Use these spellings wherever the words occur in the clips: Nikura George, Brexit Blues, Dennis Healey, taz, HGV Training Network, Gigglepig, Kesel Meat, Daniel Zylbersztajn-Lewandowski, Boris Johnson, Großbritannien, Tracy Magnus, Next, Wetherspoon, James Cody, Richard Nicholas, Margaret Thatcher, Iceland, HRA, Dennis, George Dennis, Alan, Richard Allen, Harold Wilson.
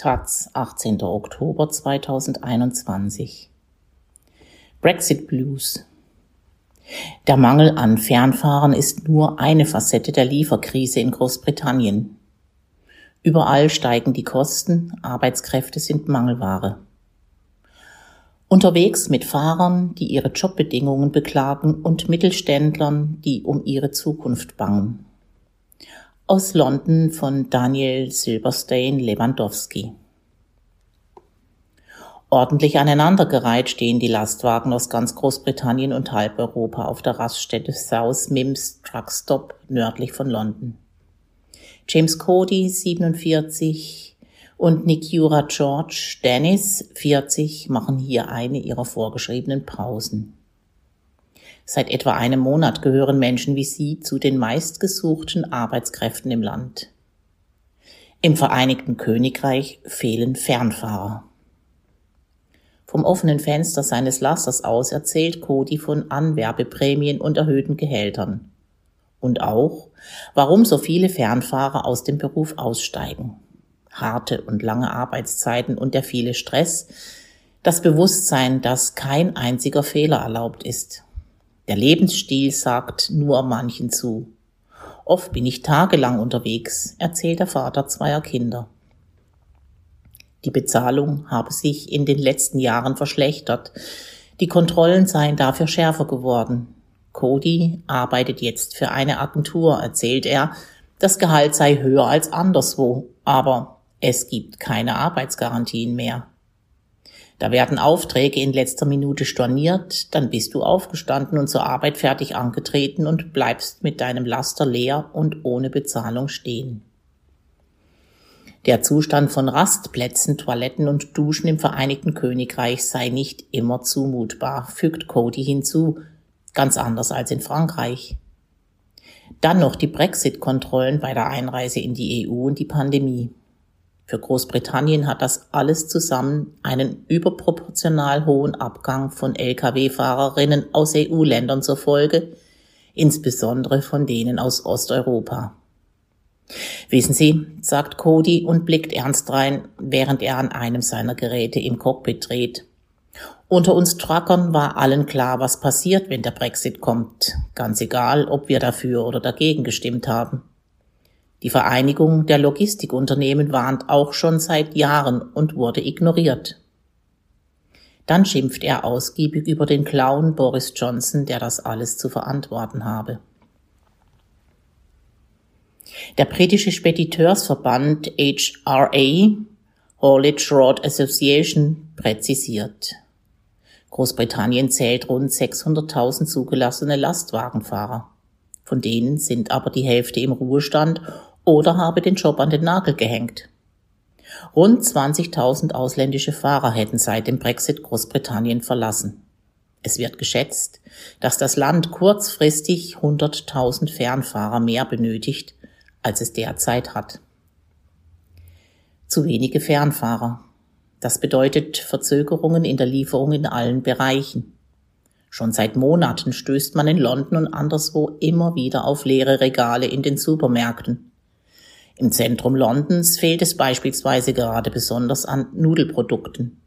taz, 18. Oktober 2021. Brexit Blues. Der Mangel an Fernfahren ist nur eine Facette der Lieferkrise in Großbritannien. Überall steigen die Kosten, Arbeitskräfte sind Mangelware. Unterwegs mit Fahrern, die ihre Jobbedingungen beklagen, und Mittelständlern, die um ihre Zukunft bangen. Aus London von Daniel Zylbersztajn-Lewandowski. Ordentlich aneinandergereiht stehen die Lastwagen aus ganz Großbritannien und halb Europa auf der Raststätte South Mims Truck Stop nördlich von London. James Cody, 47, und Nikura George, Dennis, 40, machen hier eine ihrer vorgeschriebenen Pausen. Seit etwa einem Monat gehören Menschen wie sie zu den meistgesuchten Arbeitskräften im Land. Im Vereinigten Königreich fehlen Fernfahrer. Vom offenen Fenster seines Lasters aus erzählt Cody von Anwerbeprämien und erhöhten Gehältern. Und auch, warum so viele Fernfahrer aus dem Beruf aussteigen. Harte und lange Arbeitszeiten und der viele Stress, das Bewusstsein, dass kein einziger Fehler erlaubt ist. Der Lebensstil sagt nur manchen zu. Oft bin ich tagelang unterwegs, erzählt der Vater zweier Kinder. Die Bezahlung habe sich in den letzten Jahren verschlechtert. Die Kontrollen seien dafür schärfer geworden. Cody arbeitet jetzt für eine Agentur, erzählt er. Das Gehalt sei höher als anderswo, aber es gibt keine Arbeitsgarantien mehr. Da werden Aufträge in letzter Minute storniert, dann bist du aufgestanden und zur Arbeit fertig angetreten und bleibst mit deinem Laster leer und ohne Bezahlung stehen. Der Zustand von Rastplätzen, Toiletten und Duschen im Vereinigten Königreich sei nicht immer zumutbar, fügt Cody hinzu, ganz anders als in Frankreich. Dann noch die Brexit-Kontrollen bei der Einreise in die EU und die Pandemie. Für Großbritannien hat das alles zusammen einen überproportional hohen Abgang von Lkw-Fahrerinnen aus EU-Ländern zur Folge, insbesondere von denen aus Osteuropa. Wissen Sie, sagt Cody und blickt ernst rein, während er an einem seiner Geräte im Cockpit dreht. Unter uns Truckern war allen klar, was passiert, wenn der Brexit kommt. Ganz egal, ob wir dafür oder dagegen gestimmt haben. Die Vereinigung der Logistikunternehmen warnt auch schon seit Jahren und wurde ignoriert. Dann schimpft er ausgiebig über den Clown Boris Johnson, der das alles zu verantworten habe. Der britische Spediteursverband HRA, Haulage Road Association, präzisiert. Großbritannien zählt rund 600.000 zugelassene Lastwagenfahrer. Von denen sind aber die Hälfte im Ruhestand oder habe den Job an den Nagel gehängt. Rund 20.000 ausländische Fahrer hätten seit dem Brexit Großbritannien verlassen. Es wird geschätzt, dass das Land kurzfristig 100.000 Fernfahrer mehr benötigt, als es derzeit hat. Zu wenige Fernfahrer. Das bedeutet Verzögerungen in der Lieferung in allen Bereichen. Schon seit Monaten stößt man in London und anderswo immer wieder auf leere Regale in den Supermärkten. Im Zentrum Londons fehlt es beispielsweise gerade besonders an Nudelprodukten.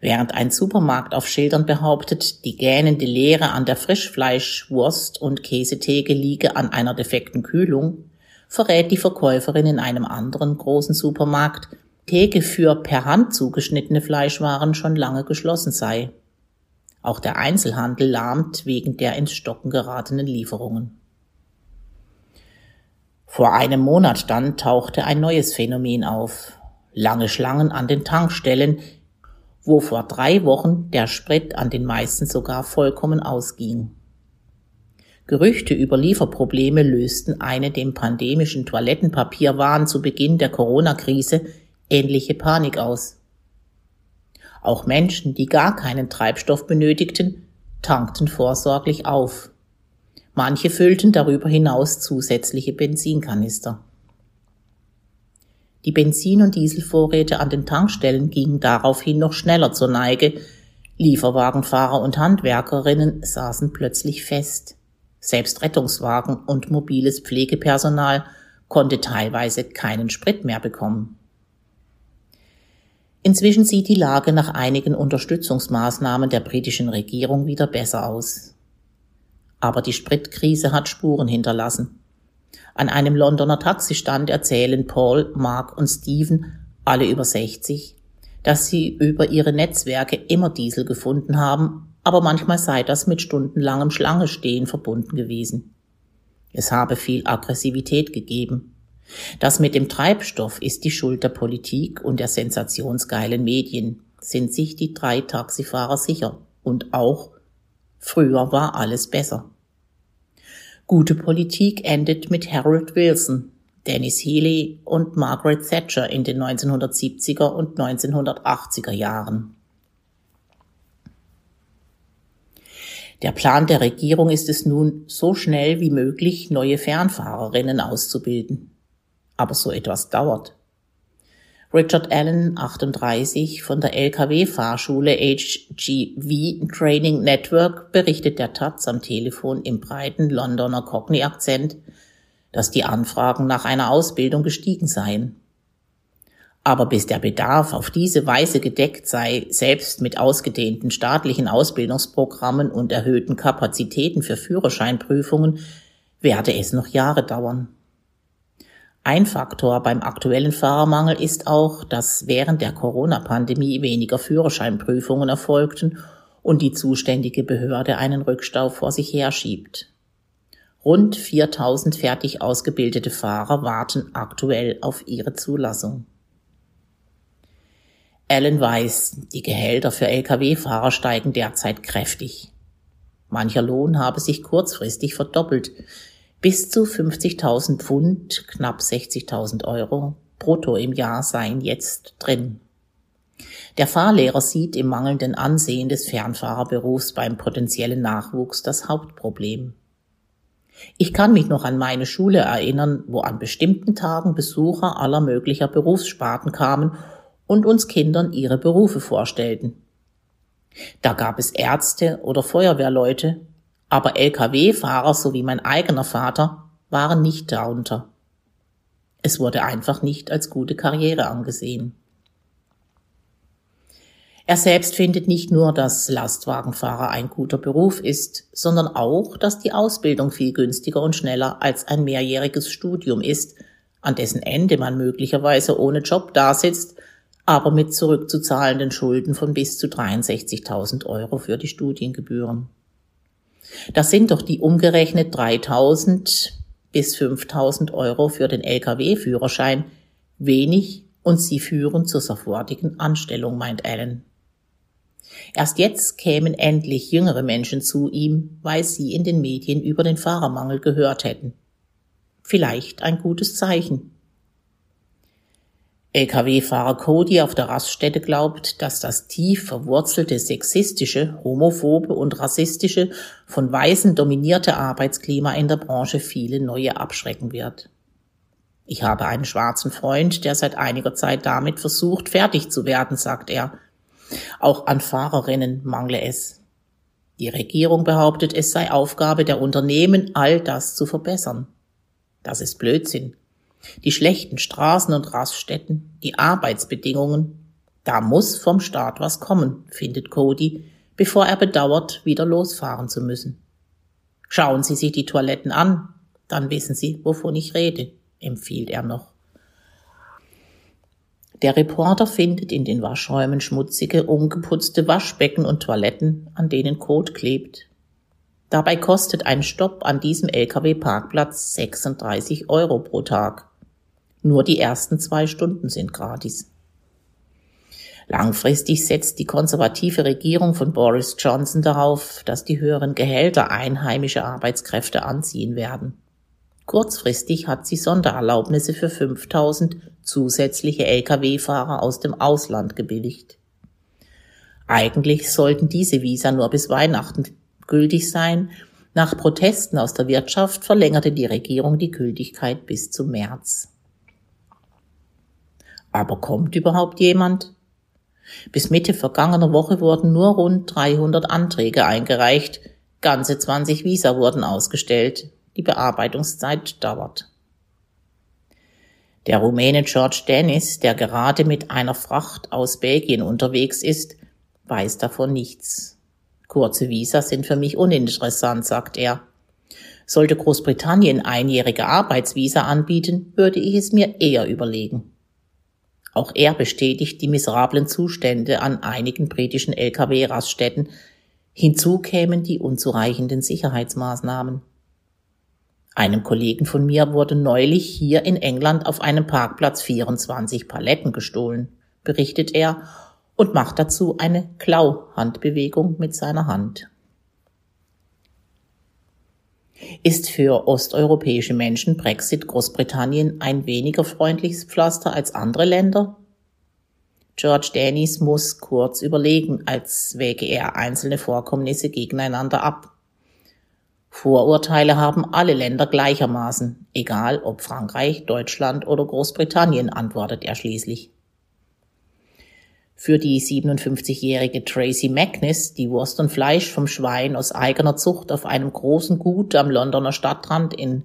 Während ein Supermarkt auf Schildern behauptet, die gähnende Leere an der Frischfleischwurst- und Käsetheke liege an einer defekten Kühlung, verrät die Verkäuferin in einem anderen großen Supermarkt, Theke für per Hand zugeschnittene Fleischwaren schon lange geschlossen sei. Auch der Einzelhandel lahmt wegen der ins Stocken geratenen Lieferungen. Vor einem Monat dann tauchte ein neues Phänomen auf. Lange Schlangen an den Tankstellen, wo vor 3 Wochen der Sprit an den meisten sogar vollkommen ausging. Gerüchte über Lieferprobleme lösten eine dem pandemischen Toilettenpapierwahn zu Beginn der Corona-Krise ähnliche Panik aus. Auch Menschen, die gar keinen Treibstoff benötigten, tankten vorsorglich auf. Manche füllten darüber hinaus zusätzliche Benzinkanister. Die Benzin- und Dieselvorräte an den Tankstellen gingen daraufhin noch schneller zur Neige. Lieferwagenfahrer und Handwerkerinnen saßen plötzlich fest. Selbst Rettungswagen und mobiles Pflegepersonal konnte teilweise keinen Sprit mehr bekommen. Inzwischen sieht die Lage nach einigen Unterstützungsmaßnahmen der britischen Regierung wieder besser aus. Aber die Spritkrise hat Spuren hinterlassen. An einem Londoner Taxistand erzählen Paul, Mark und Stephen, alle über 60, dass sie über ihre Netzwerke immer Diesel gefunden haben, aber manchmal sei das mit stundenlangem Schlangestehen verbunden gewesen. Es habe viel Aggressivität gegeben. Das mit dem Treibstoff ist die Schuld der Politik und der sensationsgeilen Medien, sind sich die drei Taxifahrer sicher. Und auch, früher war alles besser. Gute Politik endet mit Harold Wilson, Dennis Healey und Margaret Thatcher in den 1970er und 1980er Jahren. Der Plan der Regierung ist es nun, so schnell wie möglich neue Fernfahrerinnen auszubilden. Aber so etwas dauert. Richard Allen, 38, von der LKW-Fahrschule HGV Training Network berichtet der taz am Telefon im breiten Londoner Cockney-Akzent, dass die Anfragen nach einer Ausbildung gestiegen seien. Aber bis der Bedarf auf diese Weise gedeckt sei, selbst mit ausgedehnten staatlichen Ausbildungsprogrammen und erhöhten Kapazitäten für Führerscheinprüfungen, werde es noch Jahre dauern. Ein Faktor beim aktuellen Fahrermangel ist auch, dass während der Corona-Pandemie weniger Führerscheinprüfungen erfolgten und die zuständige Behörde einen Rückstau vor sich herschiebt. Rund 4000 fertig ausgebildete Fahrer warten aktuell auf ihre Zulassung. Alan weiß, die Gehälter für Lkw-Fahrer steigen derzeit kräftig. Mancher Lohn habe sich kurzfristig verdoppelt, bis zu 50.000 Pfund, knapp 60.000 Euro brutto im Jahr seien jetzt drin. Der Fahrlehrer sieht im mangelnden Ansehen des Fernfahrerberufs beim potenziellen Nachwuchs das Hauptproblem. Ich kann mich noch an meine Schule erinnern, wo an bestimmten Tagen Besucher aller möglicher Berufssparten kamen und uns Kindern ihre Berufe vorstellten. Da gab es Ärzte oder Feuerwehrleute, aber Lkw-Fahrer sowie mein eigener Vater waren nicht darunter. Es wurde einfach nicht als gute Karriere angesehen. Er selbst findet nicht nur, dass Lastwagenfahrer ein guter Beruf ist, sondern auch, dass die Ausbildung viel günstiger und schneller als ein mehrjähriges Studium ist, an dessen Ende man möglicherweise ohne Job dasitzt, aber mit zurückzuzahlenden Schulden von bis zu 63.000 Euro für die Studiengebühren. Das sind doch die umgerechnet 3.000 bis 5.000 Euro für den Lkw-Führerschein wenig und sie führen zur sofortigen Anstellung, meint Alan. Erst jetzt kämen endlich jüngere Menschen zu ihm, weil sie in den Medien über den Fahrermangel gehört hätten. Vielleicht ein gutes Zeichen. Lkw-Fahrer Cody auf der Raststätte glaubt, dass das tief verwurzelte sexistische, homophobe und rassistische, von Weißen dominierte Arbeitsklima in der Branche viele neue abschrecken wird. Ich habe einen schwarzen Freund, der seit einiger Zeit damit versucht, fertig zu werden, sagt er. Auch an Fahrerinnen mangle es. Die Regierung behauptet, es sei Aufgabe der Unternehmen, all das zu verbessern. Das ist Blödsinn. Die schlechten Straßen und Raststätten, die Arbeitsbedingungen, da muss vom Staat was kommen, findet Cody, bevor er bedauert, wieder losfahren zu müssen. Schauen Sie sich die Toiletten an, dann wissen Sie, wovon ich rede, empfiehlt er noch. Der Reporter findet in den Waschräumen schmutzige, ungeputzte Waschbecken und Toiletten, an denen Kot klebt. Dabei kostet ein Stopp an diesem Lkw-Parkplatz 36 Euro pro Tag. Nur die ersten 2 Stunden sind gratis. Langfristig setzt die konservative Regierung von Boris Johnson darauf, dass die höheren Gehälter einheimische Arbeitskräfte anziehen werden. Kurzfristig hat sie Sondererlaubnisse für 5.000 zusätzliche Lkw-Fahrer aus dem Ausland gebilligt. Eigentlich sollten diese Visa nur bis Weihnachten gültig sein. Nach Protesten aus der Wirtschaft verlängerte die Regierung die Gültigkeit bis zum März. Aber kommt überhaupt jemand? Bis Mitte vergangener Woche wurden nur rund 300 Anträge eingereicht. Ganze 20 Visa wurden ausgestellt. Die Bearbeitungszeit dauert. Der Rumäne George Dennis, der gerade mit einer Fracht aus Belgien unterwegs ist, weiß davon nichts. Kurze Visa sind für mich uninteressant, sagt er. Sollte Großbritannien einjährige Arbeitsvisa anbieten, würde ich es mir eher überlegen. Auch er bestätigt die miserablen Zustände an einigen britischen LKW-Raststätten. Hinzu kämen die unzureichenden Sicherheitsmaßnahmen. Einem Kollegen von mir wurden neulich hier in England auf einem Parkplatz 24 Paletten gestohlen, berichtet er und macht dazu eine Klau-Handbewegung mit seiner Hand. Ist für osteuropäische Menschen Brexit Großbritannien ein weniger freundliches Pflaster als andere Länder? George Dennis muss kurz überlegen, als wäge er einzelne Vorkommnisse gegeneinander ab. Vorurteile haben alle Länder gleichermaßen, egal ob Frankreich, Deutschland oder Großbritannien, antwortet er schließlich. Für die 57-jährige Tracy Magnus, die Wurst und Fleisch vom Schwein aus eigener Zucht auf einem großen Gut am Londoner Stadtrand in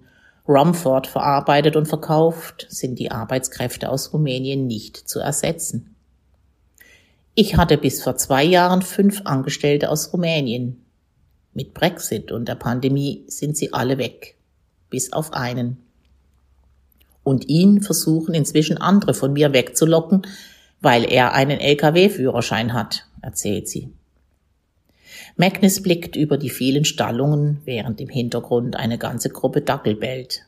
Romford verarbeitet und verkauft, sind die Arbeitskräfte aus Rumänien nicht zu ersetzen. Ich hatte bis vor 2 Jahren 5 Angestellte aus Rumänien. Mit Brexit und der Pandemie sind sie alle weg, bis auf einen. Und ihn versuchen inzwischen andere von mir wegzulocken, weil er einen LKW-Führerschein hat, erzählt sie. Magnus blickt über die vielen Stallungen, während im Hintergrund eine ganze Gruppe Dackel bellt.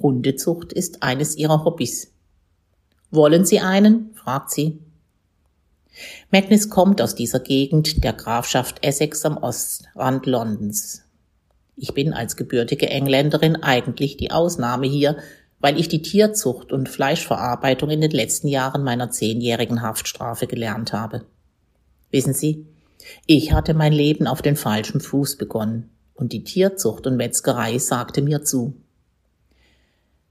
Hundezucht ist eines ihrer Hobbys. »Wollen Sie einen?« fragt sie. Magnus kommt aus dieser Gegend der Grafschaft Essex am Ostrand Londons. Ich bin als gebürtige Engländerin eigentlich die Ausnahme hier, weil ich die Tierzucht und Fleischverarbeitung in den letzten Jahren meiner 10-jährigen Haftstrafe gelernt habe. Wissen Sie, ich hatte mein Leben auf den falschen Fuß begonnen und die Tierzucht und Metzgerei sagte mir zu.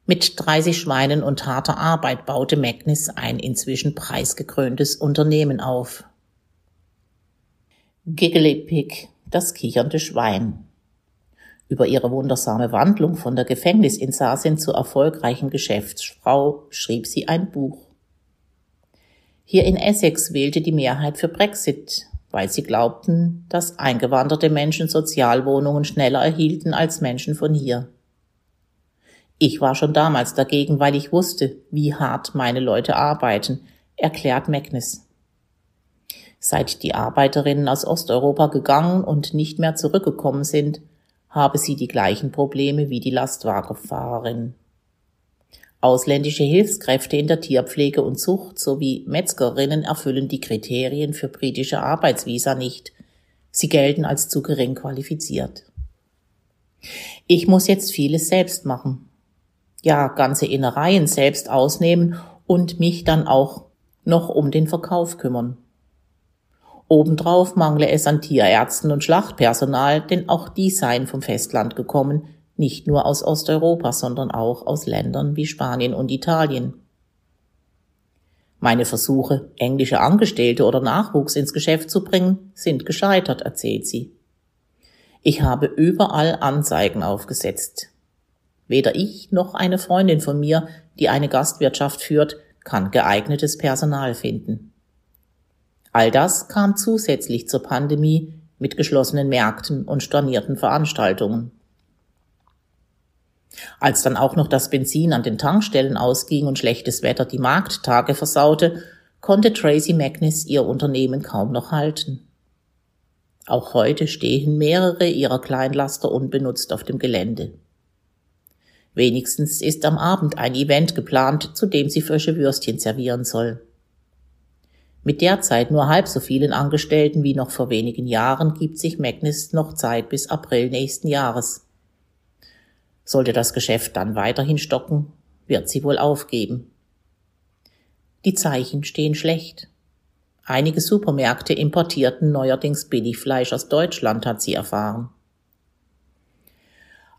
Mit 30 Schweinen und harter Arbeit baute Magnus ein inzwischen preisgekröntes Unternehmen auf. Gigglepig, das kichernde Schwein. Über ihre wundersame Wandlung von der Gefängnisinsassin zur erfolgreichen Geschäftsfrau schrieb sie ein Buch. Hier in Essex wählte die Mehrheit für Brexit, weil sie glaubten, dass eingewanderte Menschen Sozialwohnungen schneller erhielten als Menschen von hier. Ich war schon damals dagegen, weil ich wusste, wie hart meine Leute arbeiten, erklärt Magnus. Seit die Arbeiterinnen aus Osteuropa gegangen und nicht mehr zurückgekommen sind, habe sie die gleichen Probleme wie die Lastwagenfahrerin. Ausländische Hilfskräfte in der Tierpflege und Zucht sowie Metzgerinnen erfüllen die Kriterien für britische Arbeitsvisa nicht. Sie gelten als zu gering qualifiziert. Ich muss jetzt vieles selbst machen. Ja, ganze Innereien selbst ausnehmen und mich dann auch noch um den Verkauf kümmern. Obendrauf mangle es an Tierärzten und Schlachtpersonal, denn auch die seien vom Festland gekommen, nicht nur aus Osteuropa, sondern auch aus Ländern wie Spanien und Italien. Meine Versuche, englische Angestellte oder Nachwuchs ins Geschäft zu bringen, sind gescheitert, erzählt sie. Ich habe überall Anzeigen aufgesetzt. Weder ich noch eine Freundin von mir, die eine Gastwirtschaft führt, kann geeignetes Personal finden. All das kam zusätzlich zur Pandemie mit geschlossenen Märkten und stornierten Veranstaltungen. Als dann auch noch das Benzin an den Tankstellen ausging und schlechtes Wetter die Markttage versaute, konnte Tracy Magnus ihr Unternehmen kaum noch halten. Auch heute stehen mehrere ihrer Kleinlaster unbenutzt auf dem Gelände. Wenigstens ist am Abend ein Event geplant, zu dem sie frische Würstchen servieren soll. Mit derzeit nur halb so vielen Angestellten wie noch vor wenigen Jahren gibt sich Magnus noch Zeit bis April nächsten Jahres. Sollte das Geschäft dann weiterhin stocken, wird sie wohl aufgeben. Die Zeichen stehen schlecht. Einige Supermärkte importierten neuerdings Billigfleisch aus Deutschland, hat sie erfahren.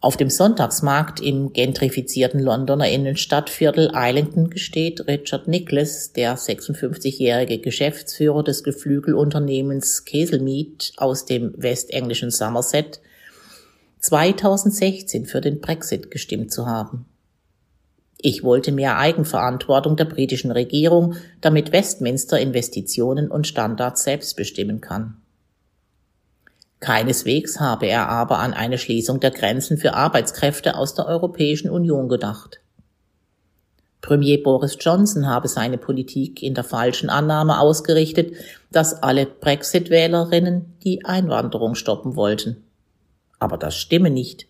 Auf dem Sonntagsmarkt im gentrifizierten Londoner Innenstadtviertel Islington gesteht Richard Nicholas, der 56-jährige Geschäftsführer des Geflügelunternehmens Kesel Meat aus dem westenglischen Somerset, 2016 für den Brexit gestimmt zu haben. Ich wollte mehr Eigenverantwortung der britischen Regierung, damit Westminster Investitionen und Standards selbst bestimmen kann. Keineswegs habe er aber an eine Schließung der Grenzen für Arbeitskräfte aus der Europäischen Union gedacht. Premier Boris Johnson habe seine Politik in der falschen Annahme ausgerichtet, dass alle Brexit-Wählerinnen die Einwanderung stoppen wollten. Aber das stimme nicht.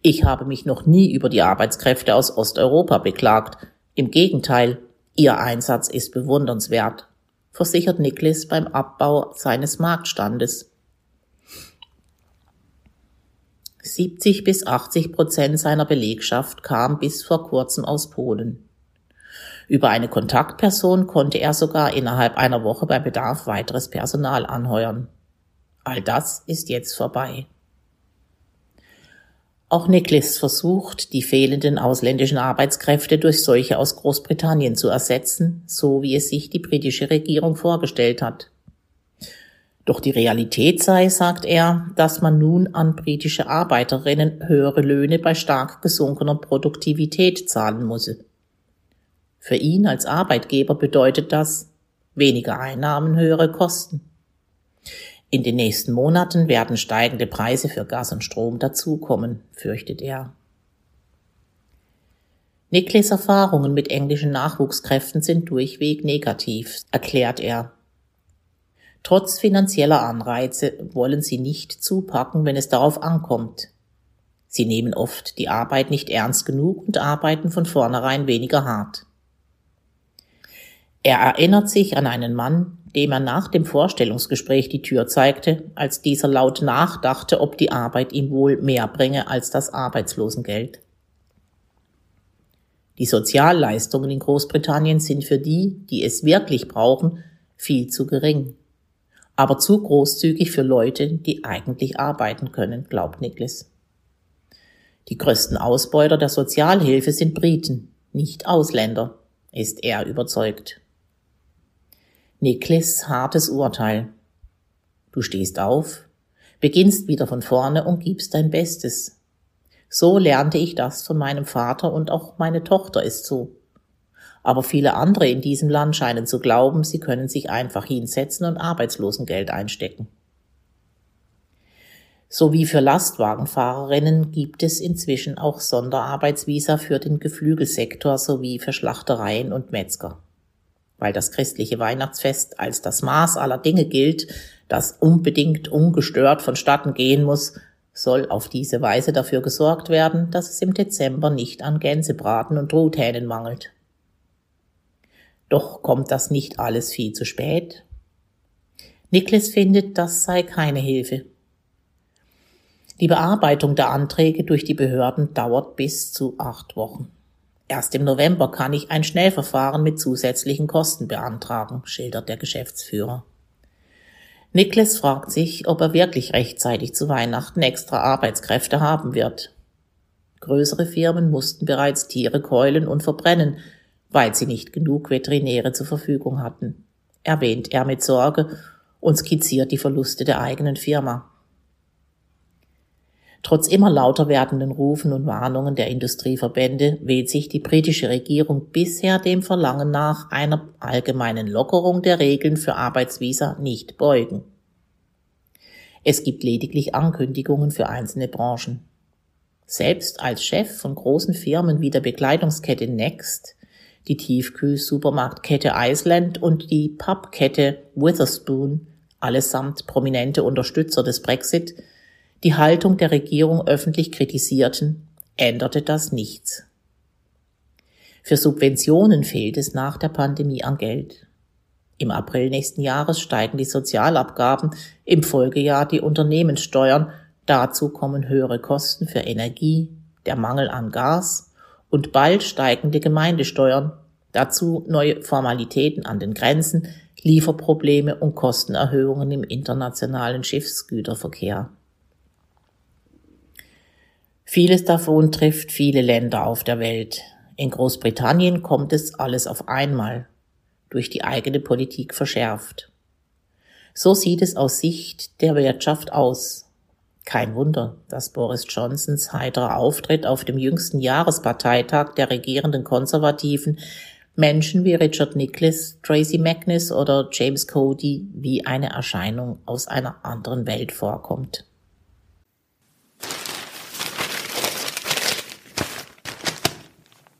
Ich habe mich noch nie über die Arbeitskräfte aus Osteuropa beklagt. Im Gegenteil, ihr Einsatz ist bewundernswert, versichert Nicholas beim Abbau seines Marktstandes. 70-80% seiner Belegschaft kam bis vor kurzem aus Polen. Über eine Kontaktperson konnte er sogar innerhalb einer Woche bei Bedarf weiteres Personal anheuern. All das ist jetzt vorbei. Auch Nicholas versucht, die fehlenden ausländischen Arbeitskräfte durch solche aus Großbritannien zu ersetzen, so wie es sich die britische Regierung vorgestellt hat. Doch die Realität sei, sagt er, dass man nun an britische Arbeiterinnen höhere Löhne bei stark gesunkener Produktivität zahlen müsse. Für ihn als Arbeitgeber bedeutet das weniger Einnahmen, höhere Kosten. In den nächsten Monaten werden steigende Preise für Gas und Strom dazukommen, fürchtet er. Nicholas' Erfahrungen mit englischen Nachwuchskräften sind durchweg negativ, erklärt er. Trotz finanzieller Anreize wollen sie nicht zupacken, wenn es darauf ankommt. Sie nehmen oft die Arbeit nicht ernst genug und arbeiten von vornherein weniger hart. Er erinnert sich an einen Mann, dem er nach dem Vorstellungsgespräch die Tür zeigte, als dieser laut nachdachte, ob die Arbeit ihm wohl mehr bringe als das Arbeitslosengeld. Die Sozialleistungen in Großbritannien sind für die, die es wirklich brauchen, viel zu gering. Aber zu großzügig für Leute, die eigentlich arbeiten können, glaubt Nicholas. Die größten Ausbeuter der Sozialhilfe sind Briten, nicht Ausländer, ist er überzeugt. Nicholas' hartes Urteil. Du stehst auf, beginnst wieder von vorne und gibst dein Bestes. So lernte ich das von meinem Vater und auch meine Tochter ist so. Aber viele andere in diesem Land scheinen zu glauben, sie können sich einfach hinsetzen und Arbeitslosengeld einstecken. So wie für Lastwagenfahrerinnen gibt es inzwischen auch Sonderarbeitsvisa für den Geflügelsektor sowie für Schlachtereien und Metzger. Weil das christliche Weihnachtsfest als das Maß aller Dinge gilt, das unbedingt ungestört vonstatten gehen muss, soll auf diese Weise dafür gesorgt werden, dass es im Dezember nicht an Gänsebraten und Truthähnen mangelt. Doch kommt das nicht alles viel zu spät? Nicholas findet, das sei keine Hilfe. Die Bearbeitung der Anträge durch die Behörden dauert bis zu 8 Wochen. Erst im November kann ich ein Schnellverfahren mit zusätzlichen Kosten beantragen, schildert der Geschäftsführer. Nicholas fragt sich, ob er wirklich rechtzeitig zu Weihnachten extra Arbeitskräfte haben wird. Größere Firmen mussten bereits Tiere keulen und verbrennen, weil sie nicht genug Veterinäre zur Verfügung hatten, erwähnt er mit Sorge und skizziert die Verluste der eigenen Firma. Trotz immer lauter werdenden Rufen und Warnungen der Industrieverbände wählt sich die britische Regierung bisher dem Verlangen nach einer allgemeinen Lockerung der Regeln für Arbeitsvisa nicht beugen. Es gibt lediglich Ankündigungen für einzelne Branchen. Selbst als Chef von großen Firmen wie der Bekleidungskette Next, die Tiefkühl-Supermarktkette Iceland und die Pubkette Wetherspoon, allesamt prominente Unterstützer des Brexit, die Haltung der Regierung öffentlich kritisierten, änderte das nichts. Für Subventionen fehlt es nach der Pandemie an Geld. Im April nächsten Jahres steigen die Sozialabgaben, im Folgejahr die Unternehmenssteuern, dazu kommen höhere Kosten für Energie, der Mangel an Gas und bald steigende Gemeindesteuern, dazu neue Formalitäten an den Grenzen, Lieferprobleme und Kostenerhöhungen im internationalen Schiffsgüterverkehr. Vieles davon trifft viele Länder auf der Welt. In Großbritannien kommt es alles auf einmal, durch die eigene Politik verschärft. So sieht es aus Sicht der Wirtschaft aus. Kein Wunder, dass Boris Johnsons heiterer Auftritt auf dem jüngsten Jahresparteitag der regierenden Konservativen Menschen wie Richard Nicholas, Tracy Magnus oder James Cody wie eine Erscheinung aus einer anderen Welt vorkommt.